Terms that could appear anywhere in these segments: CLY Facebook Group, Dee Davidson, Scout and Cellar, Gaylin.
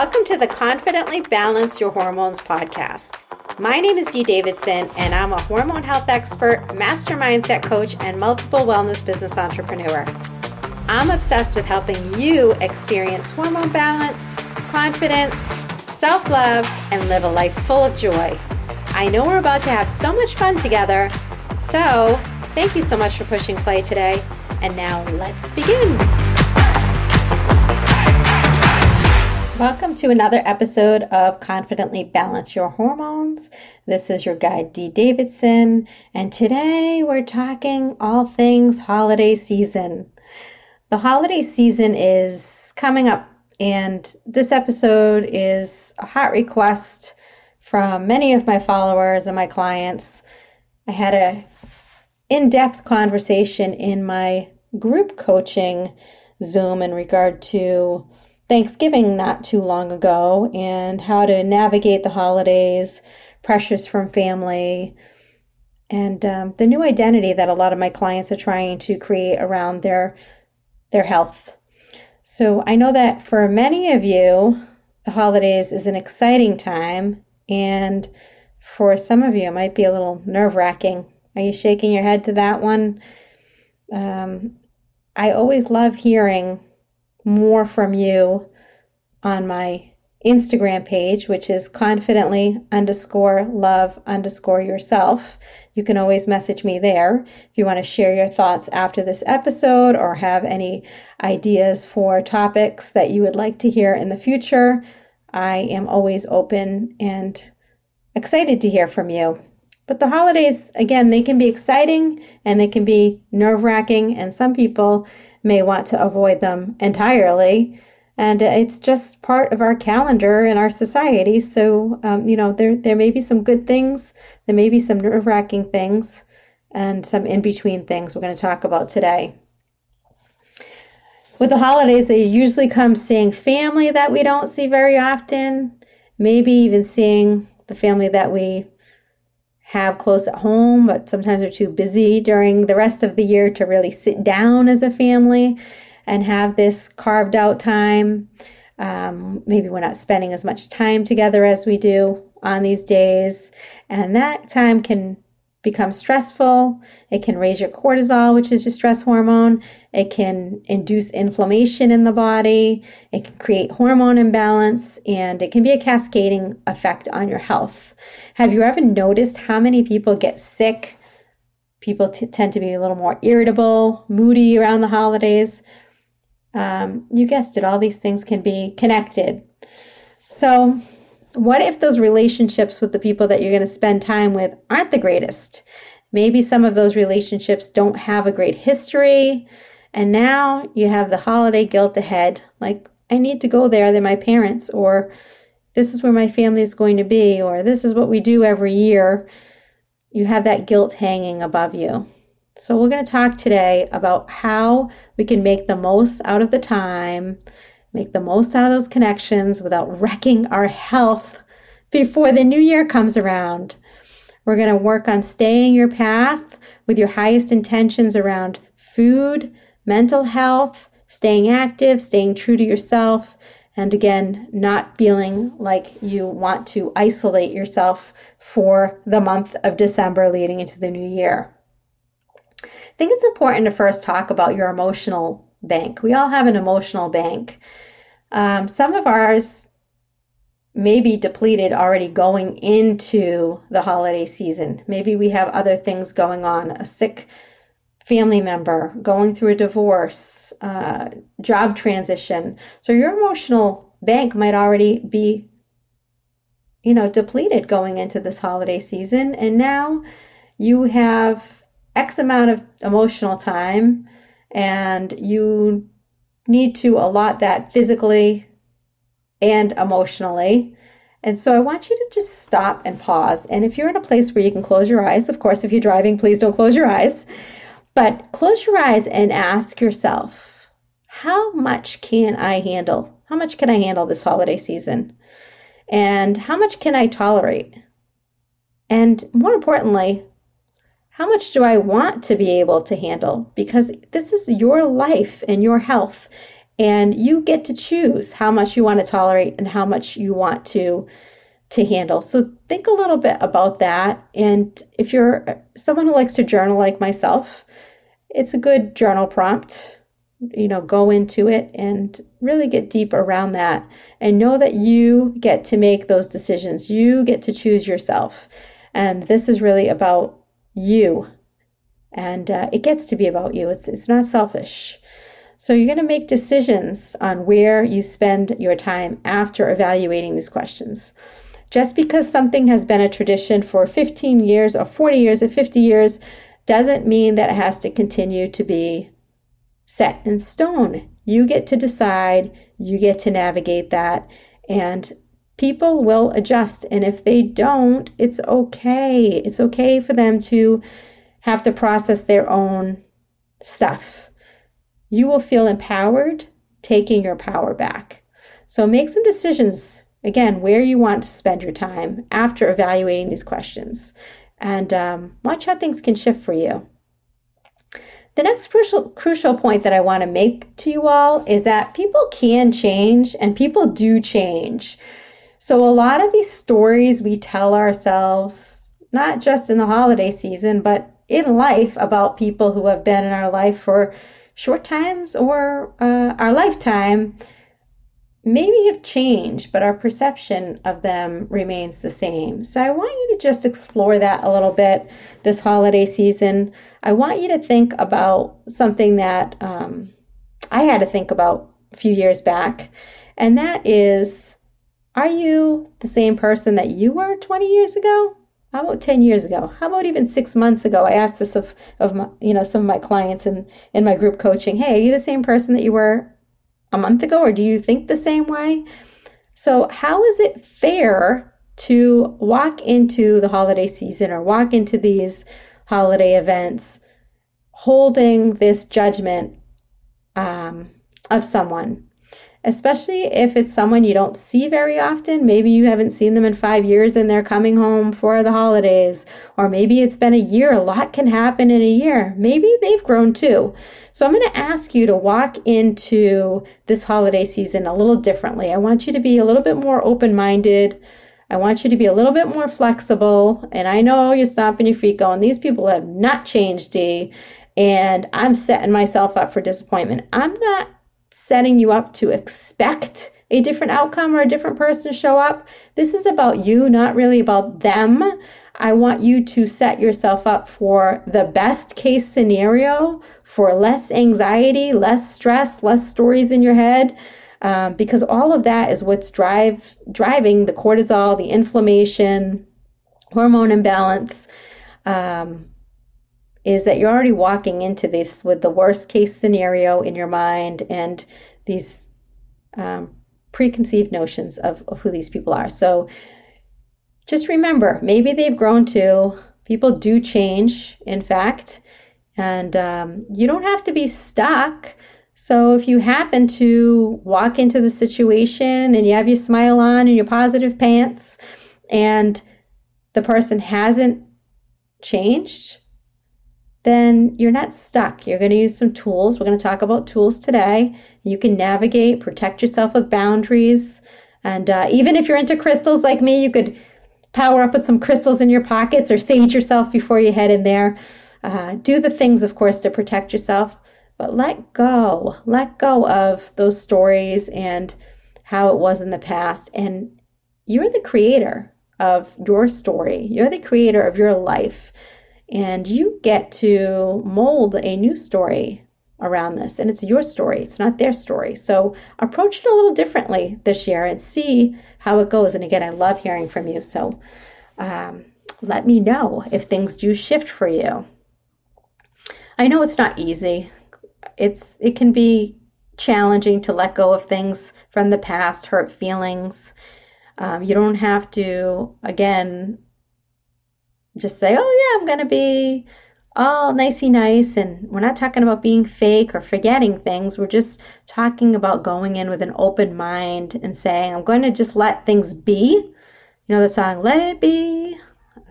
Welcome to the Confidently Balance Your Hormones podcast. My name is Dee Davidson, and I'm a hormone health expert, master mindset coach, and multiple wellness business entrepreneur. I'm obsessed with helping you experience hormone balance, confidence, self-love, and live a life full of joy. I know we're about to have so much fun together, so thank you so much for pushing play today. And now let's begin. Welcome to another episode of Confidently Balance Your Hormones. This is your guide, Dee Davidson, and today we're talking all things holiday season. The holiday season is coming up, and this episode is a hot request from many of my followers and my clients. I had an in-depth conversation in my group coaching Zoom in regard to Thanksgiving not too long ago and how to navigate the holidays, pressures from family, and the new identity that a lot of my clients are trying to create around their health. So I know that for many of you, the holidays is an exciting time, and for some of you, it might be a little nerve-wracking. Are you shaking your head to that one? I always love hearing more from you on my Instagram page, which is confidently_love_yourself. You can always message me there if you want to share your thoughts after this episode or have any ideas for topics that you would like to hear in the future. I am always open and excited to hear from you. But the holidays, again, they can be exciting and they can be nerve-wracking, and some people may want to avoid them entirely. And it's just part of our calendar and our society. So, there may be some good things, there may be some nerve-wracking things, and some in-between things we're going to talk about today. With the holidays, they usually come seeing family that we don't see very often, maybe even seeing the family that we have close at home, but sometimes we're too busy during the rest of the year to really sit down as a family and have this carved out time. Maybe we're not spending as much time together as we do on these days, and that time can become stressful. It can raise your cortisol, which is your stress hormone. It can induce inflammation in the body. It can create hormone imbalance, and it can be a cascading effect on your health. Have you ever noticed how many people get sick? People tend to be a little more irritable, moody around the holidays. You guessed it, all these things can be connected. So, what if those relationships with the people that you're going to spend time with aren't the greatest? Maybe some of those relationships don't have a great history, and now you have the holiday guilt ahead. Like, I need to go there, they're my parents, or this is where my family is going to be, or this is what we do every year. You have that guilt hanging above you. So we're going to talk today about how we can make the most out of the time, make the most out of those connections without wrecking our health before the new year comes around. We're going to work on staying your path with your highest intentions around food, mental health, staying active, staying true to yourself, and again, not feeling like you want to isolate yourself for the month of December leading into the new year. I think it's important to first talk about your emotional bank. We all have an emotional bank. Some of ours may be depleted already going into the holiday season. Maybe we have other things going on, a sick family member, going through a divorce, job transition. So your emotional bank might already be, depleted going into this holiday season. And now you have X amount of emotional time, and you need to allot that physically and emotionally. And so I want you to just stop and pause. And if you're in a place where you can close your eyes, of course, if you're driving, please don't close your eyes. But close your eyes and ask yourself, how much can I handle? How much can I handle this holiday season? And how much can I tolerate? And more importantly, how much do I want to be able to handle? Because this is your life and your health, And you get to choose how much you want to tolerate and how much you want to handle. So think a little bit about that. And if you're someone who likes to journal like myself, it's a good journal prompt. You know, go into it and really get deep around that, and know that you get to make those decisions. You get to choose yourself. And this is really about you. And it gets to be about you. It's not selfish. So you're going to make decisions on where you spend your time after evaluating these questions. Just because something has been a tradition for 15 years or 40 years or 50 years doesn't mean that it has to continue to be set in stone. You get to decide, you get to navigate that, and people will adjust. And if they don't, it's okay. It's okay for them to have to process their own stuff. You will feel empowered taking your power back. So make some decisions, again, where you want to spend your time after evaluating these questions. And watch how things can shift for you. The next crucial point that I want to make to you all is that people can change, and people do change. So a lot of these stories we tell ourselves, not just in the holiday season, but in life, about people who have been in our life for short times or our lifetime, maybe have changed, but our perception of them remains the same. So I want you to just explore that a little bit this holiday season. I want you to think about something that I had to think about a few years back, and that is, are you the same person that you were 20 years ago? How about 10 years ago? How about even 6 months ago? I asked this of my, some of my clients in my group coaching. Hey, are you the same person that you were a month ago, or do you think the same way? So how is it fair to walk into the holiday season or walk into these holiday events holding this judgment of someone? Especially if it's someone you don't see very often. Maybe you haven't seen them in 5 years and they're coming home for the holidays. Or maybe it's been a year. A lot can happen in a year. Maybe they've grown too. So I'm going to ask you to walk into this holiday season a little differently. I want you to be a little bit more open-minded. I want you to be a little bit more flexible. And I know you're stomping your feet going, these people have not changed, Dee. And I'm setting myself up for disappointment. I'm not setting you up to expect a different outcome or a different person to show up. This is about you, not really about them. I want you to set yourself up for the best case scenario, for less anxiety, less stress, less stories in your head, because all of that is what's driving the cortisol, the inflammation, hormone imbalance, is that you're already walking into this with the worst case scenario in your mind and these preconceived notions of who these people are. So just remember, maybe they've grown too. People do change, in fact, and you don't have to be stuck. So if you happen to walk into the situation and you have your smile on and your positive pants and the person hasn't changed, then you're not stuck. You're going to use some tools. We're going to talk about tools today. You can navigate, protect yourself with boundaries. And even if you're into crystals like me, you could power up with some crystals in your pockets or sage yourself before you head in there. Do the things, of course, to protect yourself, but let go. Let go of those stories and how it was in the past. And you're the creator of your story. You're the creator of your life. And you get to mold a new story around this. And it's your story. It's not their story. So approach it a little differently this year and see how it goes. And again, I love hearing from you. So let me know if things do shift for you. I know it's not easy. It can be challenging to let go of things from the past, hurt feelings. You don't have to, again, just say, oh yeah, I'm going to be all nicey nice. And we're not talking about being fake or forgetting things. We're just talking about going in with an open mind and saying, I'm going to just let things be. You know that song, Let It Be?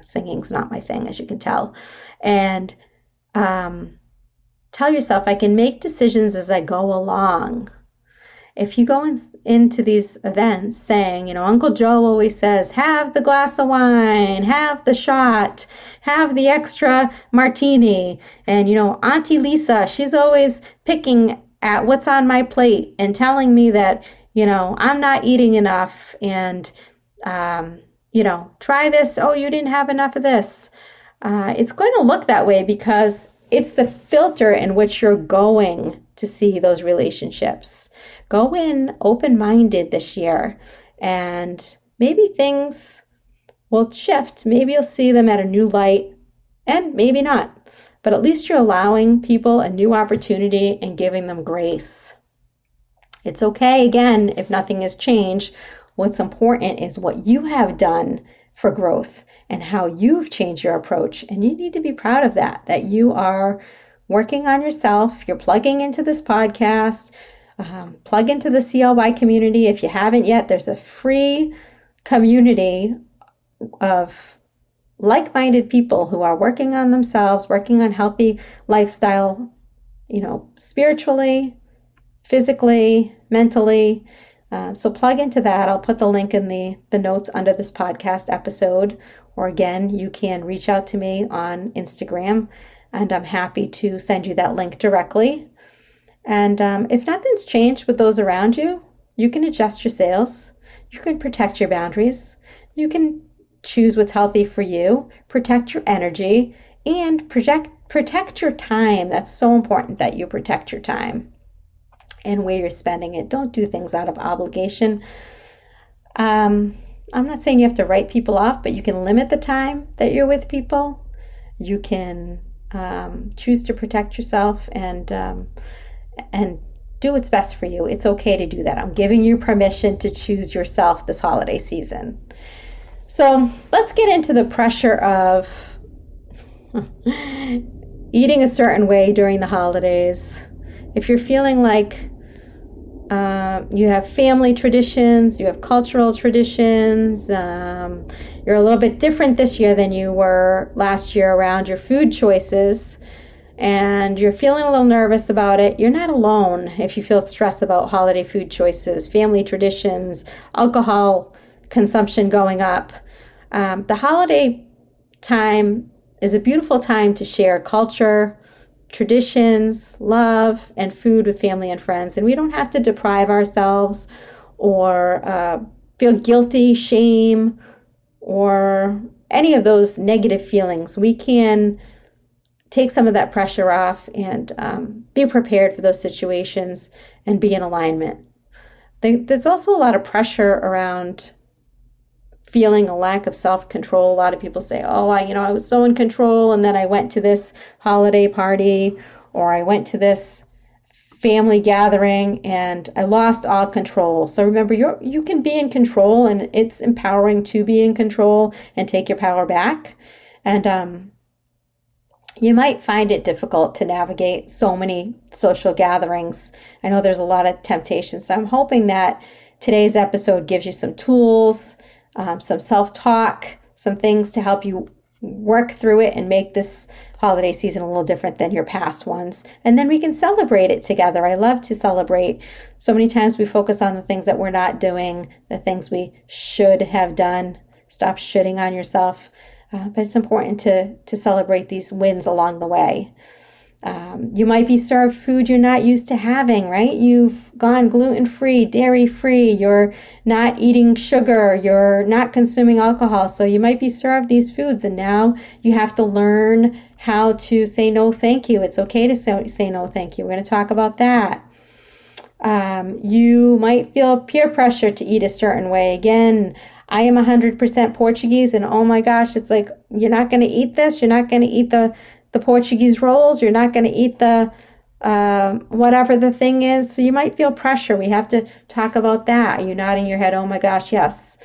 Singing's not my thing, as you can tell. And tell yourself, I can make decisions as I go along. if you go into these events saying, you know, Uncle Joe always says, have the glass of wine, have the shot, have the extra martini. And, you know, Auntie Lisa, she's always picking at what's on my plate and telling me that, you know, I'm not eating enough. And, you know, try this. Oh, you didn't have enough of this. It's going to look that way because it's the filter in which you're going to see those relationships. Go in open-minded this year, and maybe things will shift. Maybe you'll see them at a new light, and maybe not. But at least you're allowing people a new opportunity and giving them grace. It's okay, again, if nothing has changed. What's important is what you have done for growth and how you've changed your approach. And you need to be proud of that, that you are working on yourself. You're plugging into this podcast. Plug into the CLY community. If you haven't yet, there's a free community of like-minded people who are working on themselves, working on healthy lifestyle, you know, spiritually, physically, mentally. So plug into that. I'll put the link in the notes under this podcast episode. Or again, you can reach out to me on Instagram, and I'm happy to send you that link directly. And if nothing's changed with those around you, you can adjust your sales. You can protect your boundaries. You can choose what's healthy for you, protect your energy, and protect your time. That's so important, that you protect your time and where you're spending it. Don't do things out of obligation. I'm not saying you have to write people off, but you can limit the time that you're with people. You can choose to protect yourself and do what's best for you. It's okay to do that. I'm giving you permission to choose yourself this holiday season. So let's get into the pressure of eating a certain way during the holidays. If you're feeling like you have family traditions, you have cultural traditions, you're a little bit different this year than you were last year around your food choices, and you're feeling a little nervous about it, you're not alone if you feel stressed about holiday food choices, family traditions, alcohol consumption going up. The holiday time is a beautiful time to share culture, traditions, love, and food with family and friends. And we don't have to deprive ourselves or feel guilty, shame, or any of those negative feelings. We can take some of that pressure off and be prepared for those situations and be in alignment. There's also a lot of pressure around feeling a lack of self-control. A lot of people say, oh, I was so in control, and then I went to this holiday party, or I went to this family gathering, and I lost all control. So remember, you can be in control, and it's empowering to be in control and take your power back. And you might find it difficult to navigate so many social gatherings. I know there's a lot of temptation. So I'm hoping that today's episode gives you some tools, some self-talk, some things to help you work through it and make this holiday season a little different than your past ones. And then we can celebrate it together. I love to celebrate. So many times we focus on the things that we're not doing, the things we should have done. Stop shitting on yourself. But it's important to celebrate these wins along the way. You might be served food you're not used to having, right? You've gone gluten-free, dairy-free. You're not eating sugar. You're not consuming alcohol. So you might be served these foods, and now you have to learn how to say no thank you. It's okay to say no thank you. We're going to talk about that. You might feel peer pressure to eat a certain way. Again, I am 100% Portuguese, and oh my gosh, it's like, you're not going to eat this. You're not going to eat the Portuguese rolls. You're not going to eat the whatever the thing is. So you might feel pressure. We have to talk about that. You're nodding your head. Oh my gosh, yes.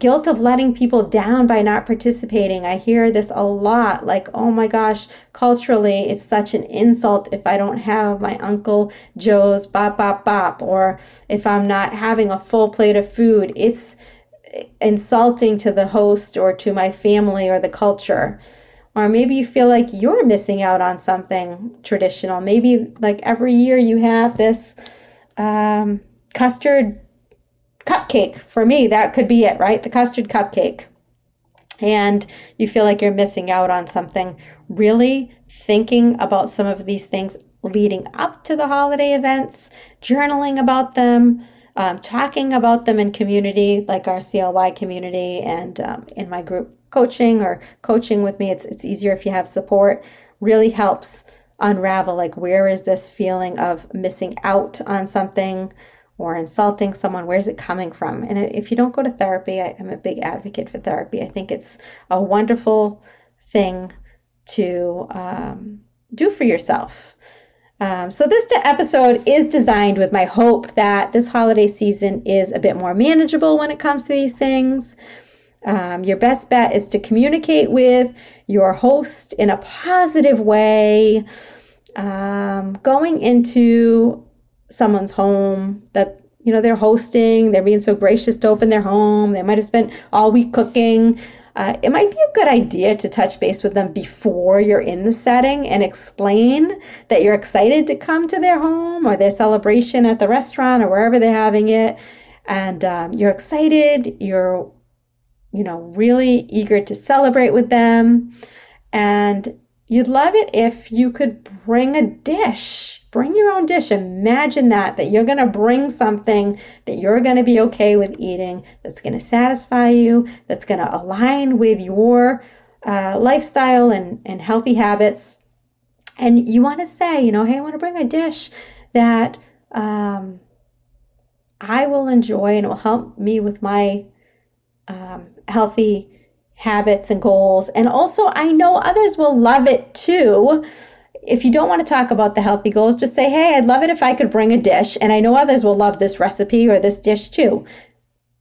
Guilt of letting people down by not participating. I hear this a lot, like, oh my gosh, culturally, it's such an insult if I don't have my Uncle Joe's bop, bop, bop, or if I'm not having a full plate of food. It's insulting to the host or to my family or the culture. Or maybe you feel like you're missing out on something traditional. Maybe like every year you have this custard cupcake. For me, that could be it, right? The custard cupcake. And you feel like you're missing out on something. Really thinking about some of these things leading up to the holiday events, journaling about them, talking about them in community, like our CLY community, and in my group coaching or coaching with me. It's easier if you have support. Really helps unravel, like, where is this feeling of missing out on something or insulting someone? Where's it coming from? And if you don't go to therapy, I'm a big advocate for therapy. I think it's a wonderful thing to do for yourself. So this episode is designed with my hope that this holiday season is a bit more manageable when it comes to these things. Your best bet is to communicate with your host in a positive way. Going into someone's home that, you know, they're hosting, they're being so gracious to open their home, they might have spent all week cooking. It might be a good idea to touch base with them before you're in the setting and explain that you're excited to come to their home or their celebration at the restaurant or wherever they're having it. And you're excited, you're, you know, really eager to celebrate with them. And you'd love it if you could bring a dish. Bring your own dish. Imagine that you're going to bring something that you're going to be okay with eating, that's going to satisfy you, that's going to align with your lifestyle and healthy habits. And you want to say, you know, hey, I want to bring a dish that I will enjoy and it will help me with my healthy habits and goals. And also, I know others will love it too. If you don't want to talk about the healthy goals, just say, hey, I'd love it if I could bring a dish, and I know others will love this recipe or this dish too.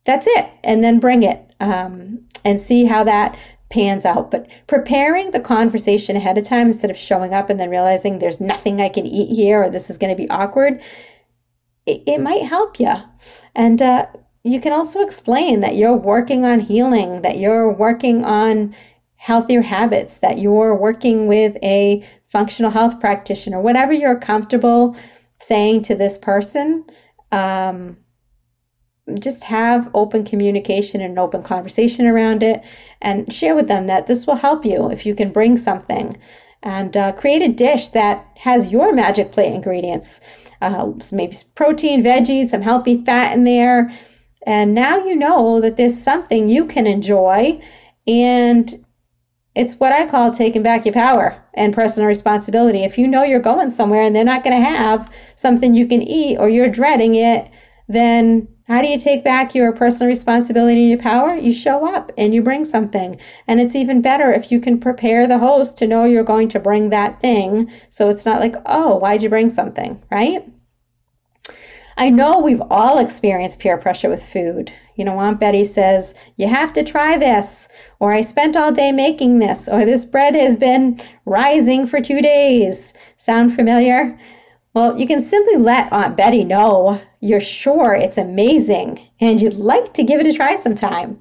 That's it. And then bring it and see how that pans out. But preparing the conversation ahead of time instead of showing up and then realizing there's nothing I can eat here or this is going to be awkward, it might help you. And you can also explain that you're working on healing, that you're working on healthier habits, that you're working with a functional health practitioner, whatever you're comfortable saying to this person. Just have open communication and an open conversation around it, and share with them that this will help you if you can bring something. And create a dish that has your magic plate ingredients, maybe protein, veggies, some healthy fat in there. And now you know that there's something you can enjoy, and it's what I call taking back your power and personal responsibility. If you know you're going somewhere and they're not going to have something you can eat or you're dreading it, then how do you take back your personal responsibility and your power? You show up and you bring something. And it's even better if you can prepare the host to know you're going to bring that thing. So it's not like, oh, why'd you bring something, right? I know we've all experienced peer pressure with food. You know, Aunt Betty says, you have to try this, or I spent all day making this, or this bread has been rising for 2 days. Sound familiar? Well, you can simply let Aunt Betty know you're sure it's amazing and you'd like to give it a try sometime,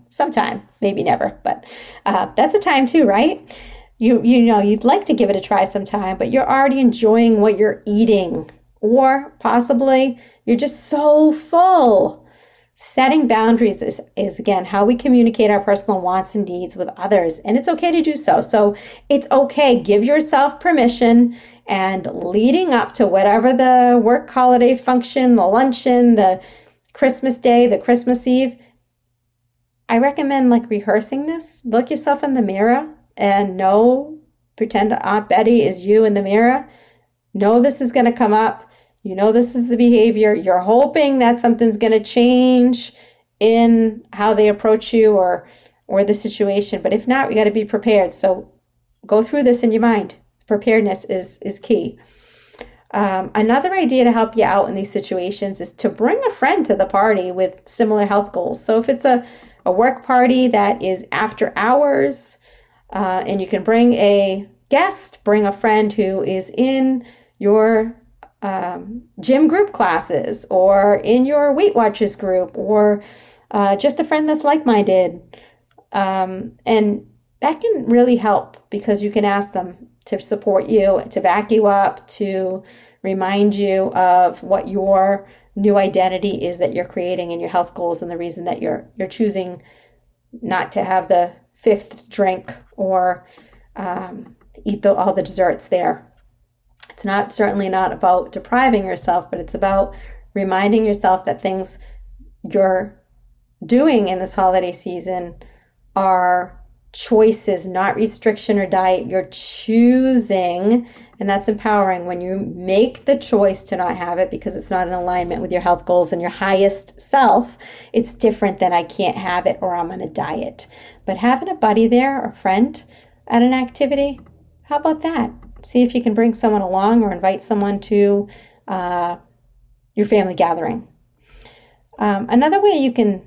maybe never, but that's a time too, right? You know, you'd like to give it a try sometime, but you're already enjoying what you're eating. Or possibly you're just so full. Setting boundaries is again, how we communicate our personal wants and needs with others. And it's okay to do so. So it's okay. Give yourself permission. And leading up to whatever the work holiday function, the luncheon, the Christmas day, the Christmas Eve, I recommend like rehearsing this. Look yourself in the mirror and know, pretend Aunt Betty is you in the mirror. Know this is going to come up. You know this is the behavior. You're hoping that something's going to change in how they approach you or the situation. But if not, we got to be prepared. So go through this in your mind. Preparedness is key. Another idea to help you out in these situations is to bring a friend to the party with similar health goals. So if it's a work party that is after hours, and you can bring a guest, bring a friend who is in your gym group classes or in your Weight Watchers group or just a friend that's like-minded. And that can really help because you can ask them to support you, to back you up, to remind you of what your new identity is that you're creating in your health goals, and the reason that you're choosing not to have the fifth drink or eat all the desserts there. It's not certainly not about depriving yourself, but it's about reminding yourself that things you're doing in this holiday season are choices, not restriction or diet. You're choosing, and that's empowering when you make the choice to not have it because it's not in alignment with your health goals and your highest self. It's different than I can't have it or I'm on a diet. But having a buddy there or friend at an activity, how about that? See if you can bring someone along or invite someone to your family gathering. Another way you can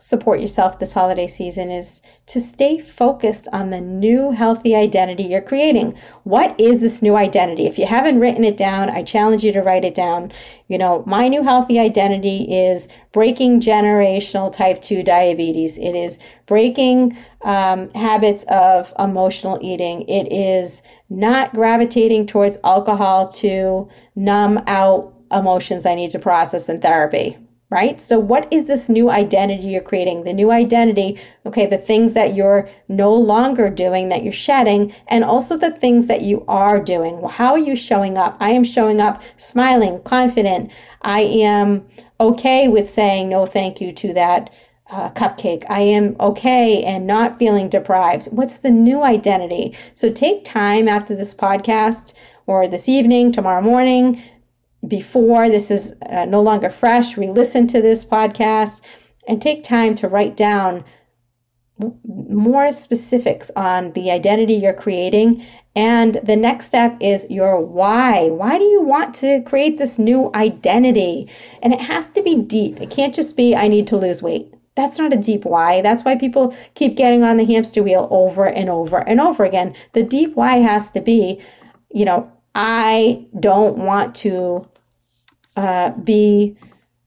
support yourself this holiday season is to stay focused on the new healthy identity you're creating. What is this new identity? If you haven't written it down, I challenge you to write it down. You know, my new healthy identity is breaking generational type 2 diabetes. It is breaking habits of emotional eating. It is not gravitating towards alcohol to numb out emotions I need to process in therapy. Right? So what is this new identity you're creating? The new identity, okay, the things that you're no longer doing, that you're shedding, and also the things that you are doing. How are you showing up? I am showing up smiling, confident. I am okay with saying no thank you to that cupcake. I am okay and not feeling deprived. What's the new identity? So take time after this podcast or this evening, tomorrow morning, before this is no longer fresh, re-listen to this podcast and take time to write down more specifics on the identity you're creating. And the next step is your why. Why do you want to create this new identity? And it has to be deep. It can't just be, I need to lose weight. That's not a deep why. That's why people keep getting on the hamster wheel over and over and over again. The deep why has to be, you know, I don't want to be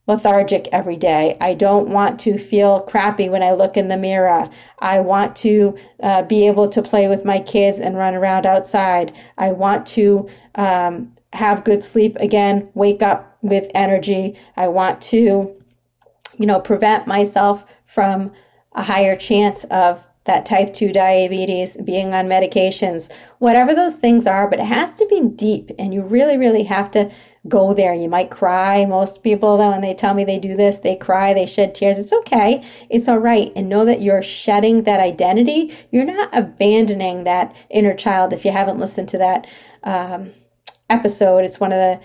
lethargic every day. I don't want to feel crappy when I look in the mirror. I want to be able to play with my kids and run around outside. I want to have good sleep again, wake up with energy. I want to, you know, prevent myself from a higher chance of that type 2 diabetes, being on medications, whatever those things are, but it has to be deep and you really, really have to go there. You might cry. Most people, though, when they tell me they do this, they cry, they shed tears. It's okay. It's all right. And know that you're shedding that identity. You're not abandoning that inner child. If you haven't listened to that episode, it's one of the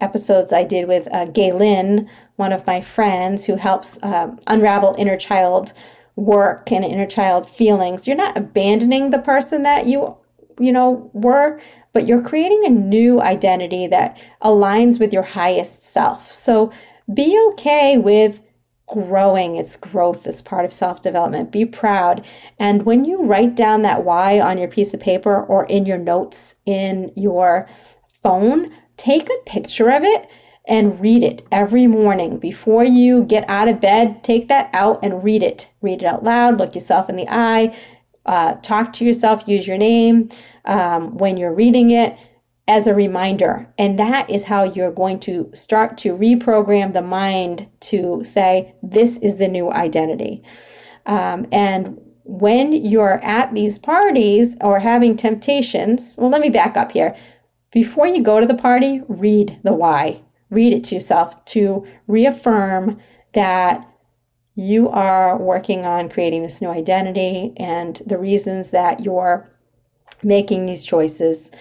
episodes I did with Gaylin, one of my friends who helps unravel inner child work and inner child feelings. You're not abandoning the person that you were, but you're creating a new identity that aligns with your highest self. So be okay with growing. It's growth. It's part of self-development. Be proud. And when you write down that why on your piece of paper or in your notes in your phone, take a picture of it and read it every morning. Before you get out of bed, take that out and read it. Read it out loud, look yourself in the eye, talk to yourself, use your name when you're reading it as a reminder. And that is how you're going to start to reprogram the mind to say, this is the new identity. And when you're at these parties or having temptations, well, let me back up here. Before you go to the party, read the why. Read it to yourself to reaffirm that you are working on creating this new identity and the reasons that you're making these choices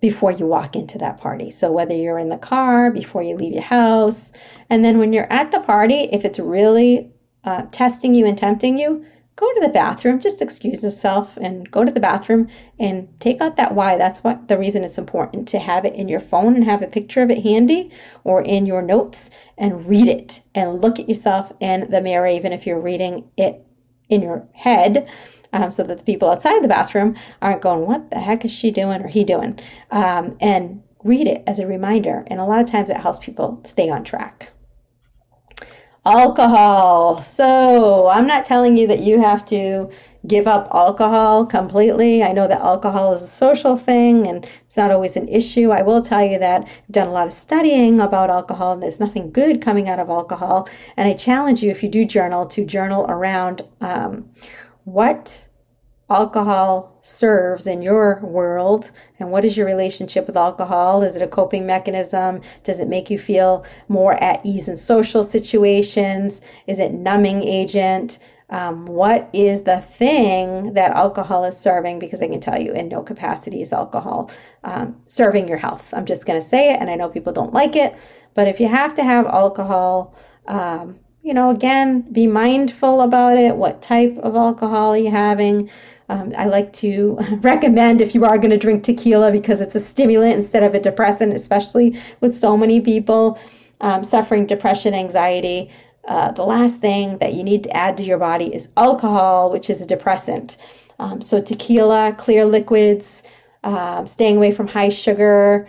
before you walk into that party. So whether you're in the car, before you leave your house, and then when you're at the party, if it's really testing you and tempting you, go to the bathroom, just excuse yourself and go to the bathroom and take out that why. That's what the reason it's important to have it in your phone and have a picture of it handy or in your notes and read it and look at yourself in the mirror, even if you're reading it in your head, so that the people outside the bathroom aren't going, what the heck is she doing or he doing? And read it as a reminder. And a lot of times it helps people stay on track. Alcohol. So I'm not telling you that you have to give up alcohol completely. I know that alcohol is a social thing and it's not always an issue. I will tell you that I've done a lot of studying about alcohol and there's nothing good coming out of alcohol. And I challenge you, if you do journal, to journal around what alcohol serves in your world and what is your relationship with alcohol. Is it a coping mechanism? Does it make you feel more at ease in social situations? Is it numbing agent? What is the thing that alcohol is serving? Because I can tell you, in no capacity is alcohol serving your health. I'm just going to say it, and I know people don't like it, but if you have to have alcohol, you know, again, be mindful about it. What type of alcohol are you having? I like to recommend, if you are going to drink tequila, because it's a stimulant instead of a depressant, especially with so many people suffering depression, anxiety. The last thing that you need to add to your body is alcohol, which is a depressant. So tequila, clear liquids, staying away from high sugar,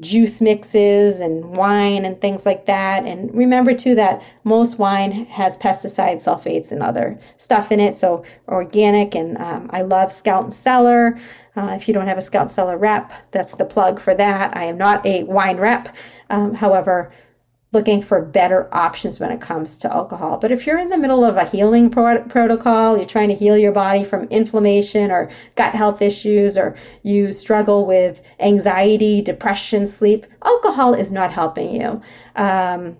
juice mixes and wine and things like that. And remember too that most wine has pesticides, sulfates, and other stuff in it. So organic, and I love Scout and Cellar. If you don't have a Scout and Cellar rep, that's the plug for that. I am not a wine rep, however, looking for better options when it comes to alcohol. But if you're in the middle of a healing protocol, you're trying to heal your body from inflammation or gut health issues, or you struggle with anxiety, depression, sleep, alcohol is not helping you. And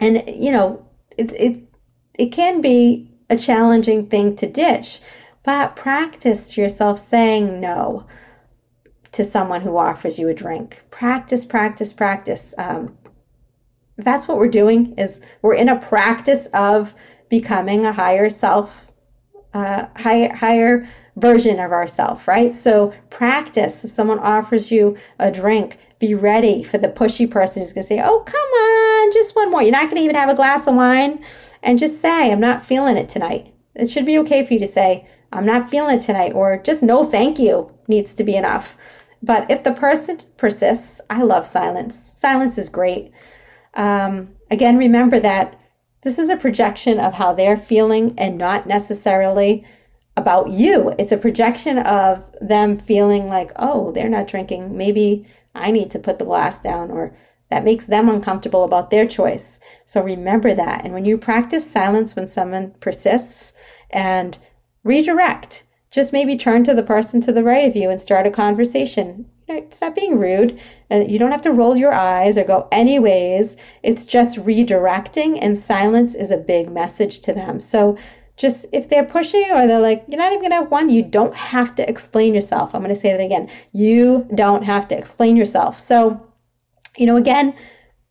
you know, it can be a challenging thing to ditch, but practice yourself saying no to someone who offers you a drink. Practice, practice, practice. That's what we're doing, is we're in a practice of becoming a higher self, higher version of ourselves, right? So practice. If someone offers you a drink, be ready for the pushy person who's going to say, oh, come on, just one more. You're not going to even have a glass of wine, and just say, I'm not feeling it tonight. It should be okay for you to say, I'm not feeling it tonight, or just no thank you needs to be enough. But if the person persists, I love silence. Silence is great. Again, remember that this is a projection of how they're feeling and not necessarily about you. It's a projection of them feeling like, oh, they're not drinking, maybe I need to put the glass down, or that makes them uncomfortable about their choice. So remember that. And when you practice silence when someone persists, and redirect, just maybe turn to the person to the right of you and start a conversation. It's not being rude, and you don't have to roll your eyes or go anyways. It's just redirecting, and silence is a big message to them. So just, if they're pushing or they're like, you're not even gonna have one, you don't have to explain yourself. I'm gonna say that again. You don't have to explain yourself. So, you know, again,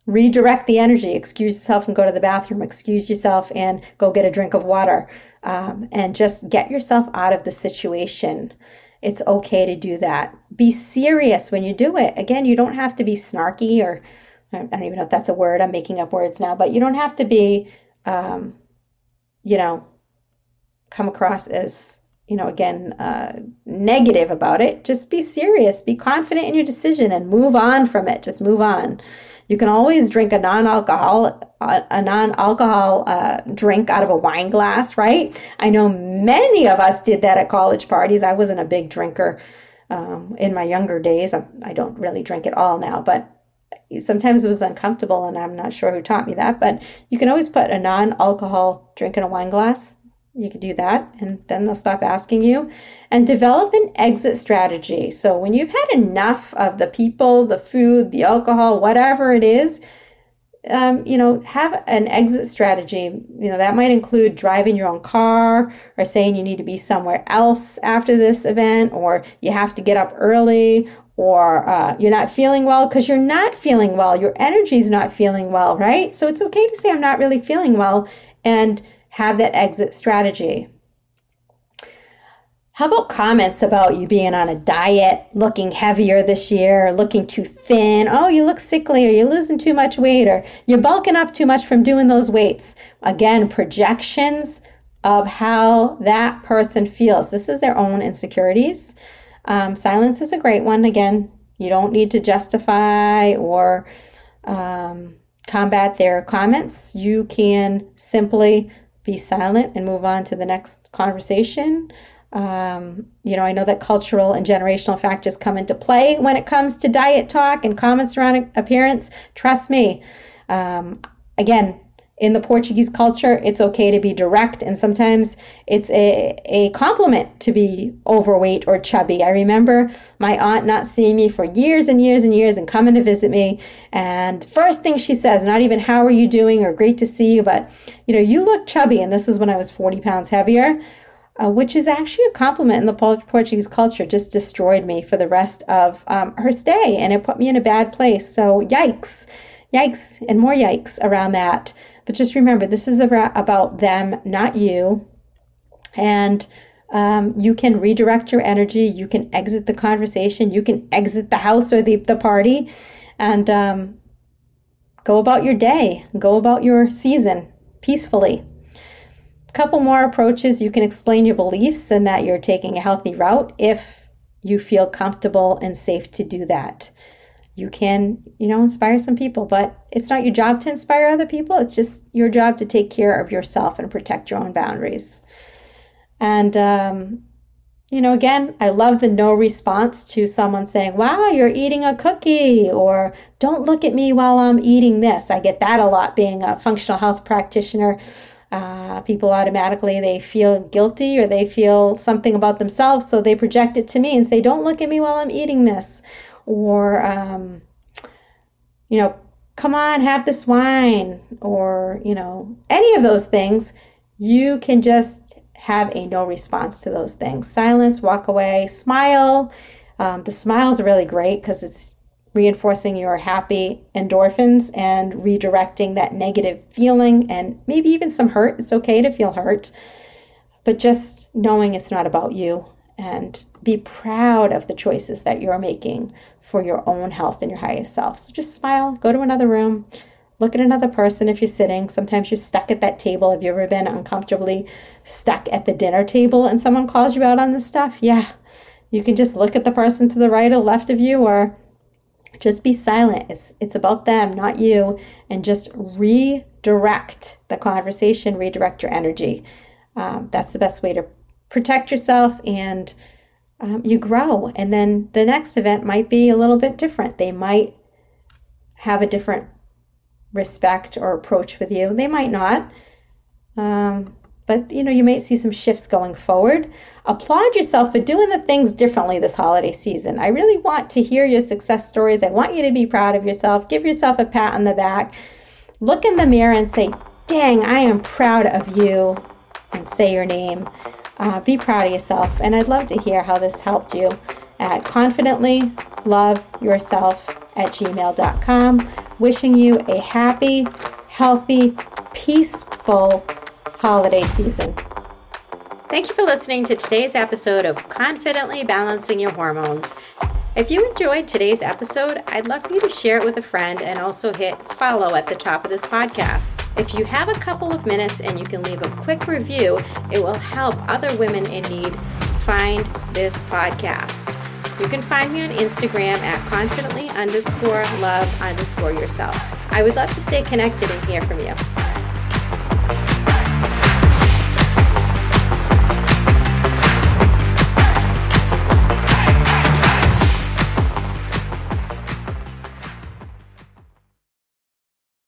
redirect the energy. Excuse yourself and go to the bathroom. Excuse yourself and go get a drink of water, and just get yourself out of the situation. It's okay to do that. Be serious when you do it. Again, you don't have to be snarky, or I don't even know if that's a word. I'm making up words now, but you don't have to be, you know, come across as, you know, again, negative about it. Just be serious, be confident in your decision, and move on from it. Just move on. You can always drink a non-alcohol drink out of a wine glass, right? I know many of us did that at college parties. I wasn't a big drinker in my younger days. I don't really drink at all now, but sometimes it was uncomfortable, and I'm not sure who taught me that. But you can always put a non-alcohol drink in a wine glass. You could do that, and then they'll stop asking you. And develop an exit strategy. So when you've had enough of the people, the food, the alcohol, whatever it is, you know, have an exit strategy. You know, that might include driving your own car, or saying you need to be somewhere else after this event, or you have to get up early, or you're not feeling well, because you're not feeling well. Your energy's not feeling well, right? So it's okay to say, I'm not really feeling well, and have that exit strategy. How about comments about you being on a diet, looking heavier this year, or looking too thin? Oh, you look sickly, or you're losing too much weight, or you're bulking up too much from doing those weights. Again, projections of how that person feels. This is their own insecurities. Silence is a great one. Again, you don't need to justify or combat their comments, you can simply be silent and move on to the next conversation. You know, I know that cultural and generational factors come into play when it comes to diet talk and comments around appearance. Trust me. Again, in the Portuguese culture, it's okay to be direct, and sometimes it's a compliment to be overweight or chubby. I remember my aunt not seeing me for years and years and years and coming to visit me, and first thing she says, not even how are you doing or great to see you, but you know, you look chubby, and this is when I was 40 pounds heavier, which is actually a compliment in the Portuguese culture. Just destroyed me for the rest of her stay, and it put me in a bad place. So yikes, yikes, and more yikes around that. But just remember, this is about them, not you. And you can redirect your energy. You can exit the conversation. You can exit the house or the party and go about your day. Go about your season peacefully. A couple more approaches. You can explain your beliefs and that you're taking a healthy route if you feel comfortable and safe to do that. You can, you know, inspire some people, but it's not your job to inspire other people. It's just your job to take care of yourself and protect your own boundaries. And, you know, again, I love the no response to someone saying, wow, you're eating a cookie, or don't look at me while I'm eating this. I get that a lot being a functional health practitioner. People automatically, they feel guilty or they feel something about themselves, so they project it to me and say, don't look at me while I'm eating this. Or, you know, come on, have this wine, or, you know, any of those things. You can just have a no response to those things. Silence, walk away, smile. The smiles are really great because it's reinforcing your happy endorphins and redirecting that negative feeling and maybe even some hurt. It's okay to feel hurt, but just knowing it's not about you. And be proud of the choices that you're making for your own health and your highest self. So just smile, go to another room, look at another person if you're sitting. Sometimes you're stuck at that table. Have you ever been uncomfortably stuck at the dinner table and someone calls you out on this stuff? Yeah, you can just look at the person to the right or left of you, or just be silent. It's about them, not you. And just redirect the conversation, redirect your energy. That's the best way to protect yourself, and you grow. And then the next event might be a little bit different. They might have a different respect or approach with you. They might not. But, you know, you might see some shifts going forward. Applaud yourself for doing the things differently this holiday season. I really want to hear your success stories. I want you to be proud of yourself. Give yourself a pat on the back. Look in the mirror and say, dang, I am proud of you. And say your name. Be proud of yourself, and I'd love to hear how this helped you at confidentlyloveyourself@gmail.com. Wishing you a happy, healthy, peaceful holiday season. Thank you for listening to today's episode of Confidently Balancing Your Hormones. If you enjoyed today's episode, I'd love for you to share it with a friend and also hit follow at the top of this podcast. If you have a couple of minutes and you can leave a quick review, it will help other women in need find this podcast. You can find me on Instagram at confidently_love_yourself. I would love to stay connected and hear from you.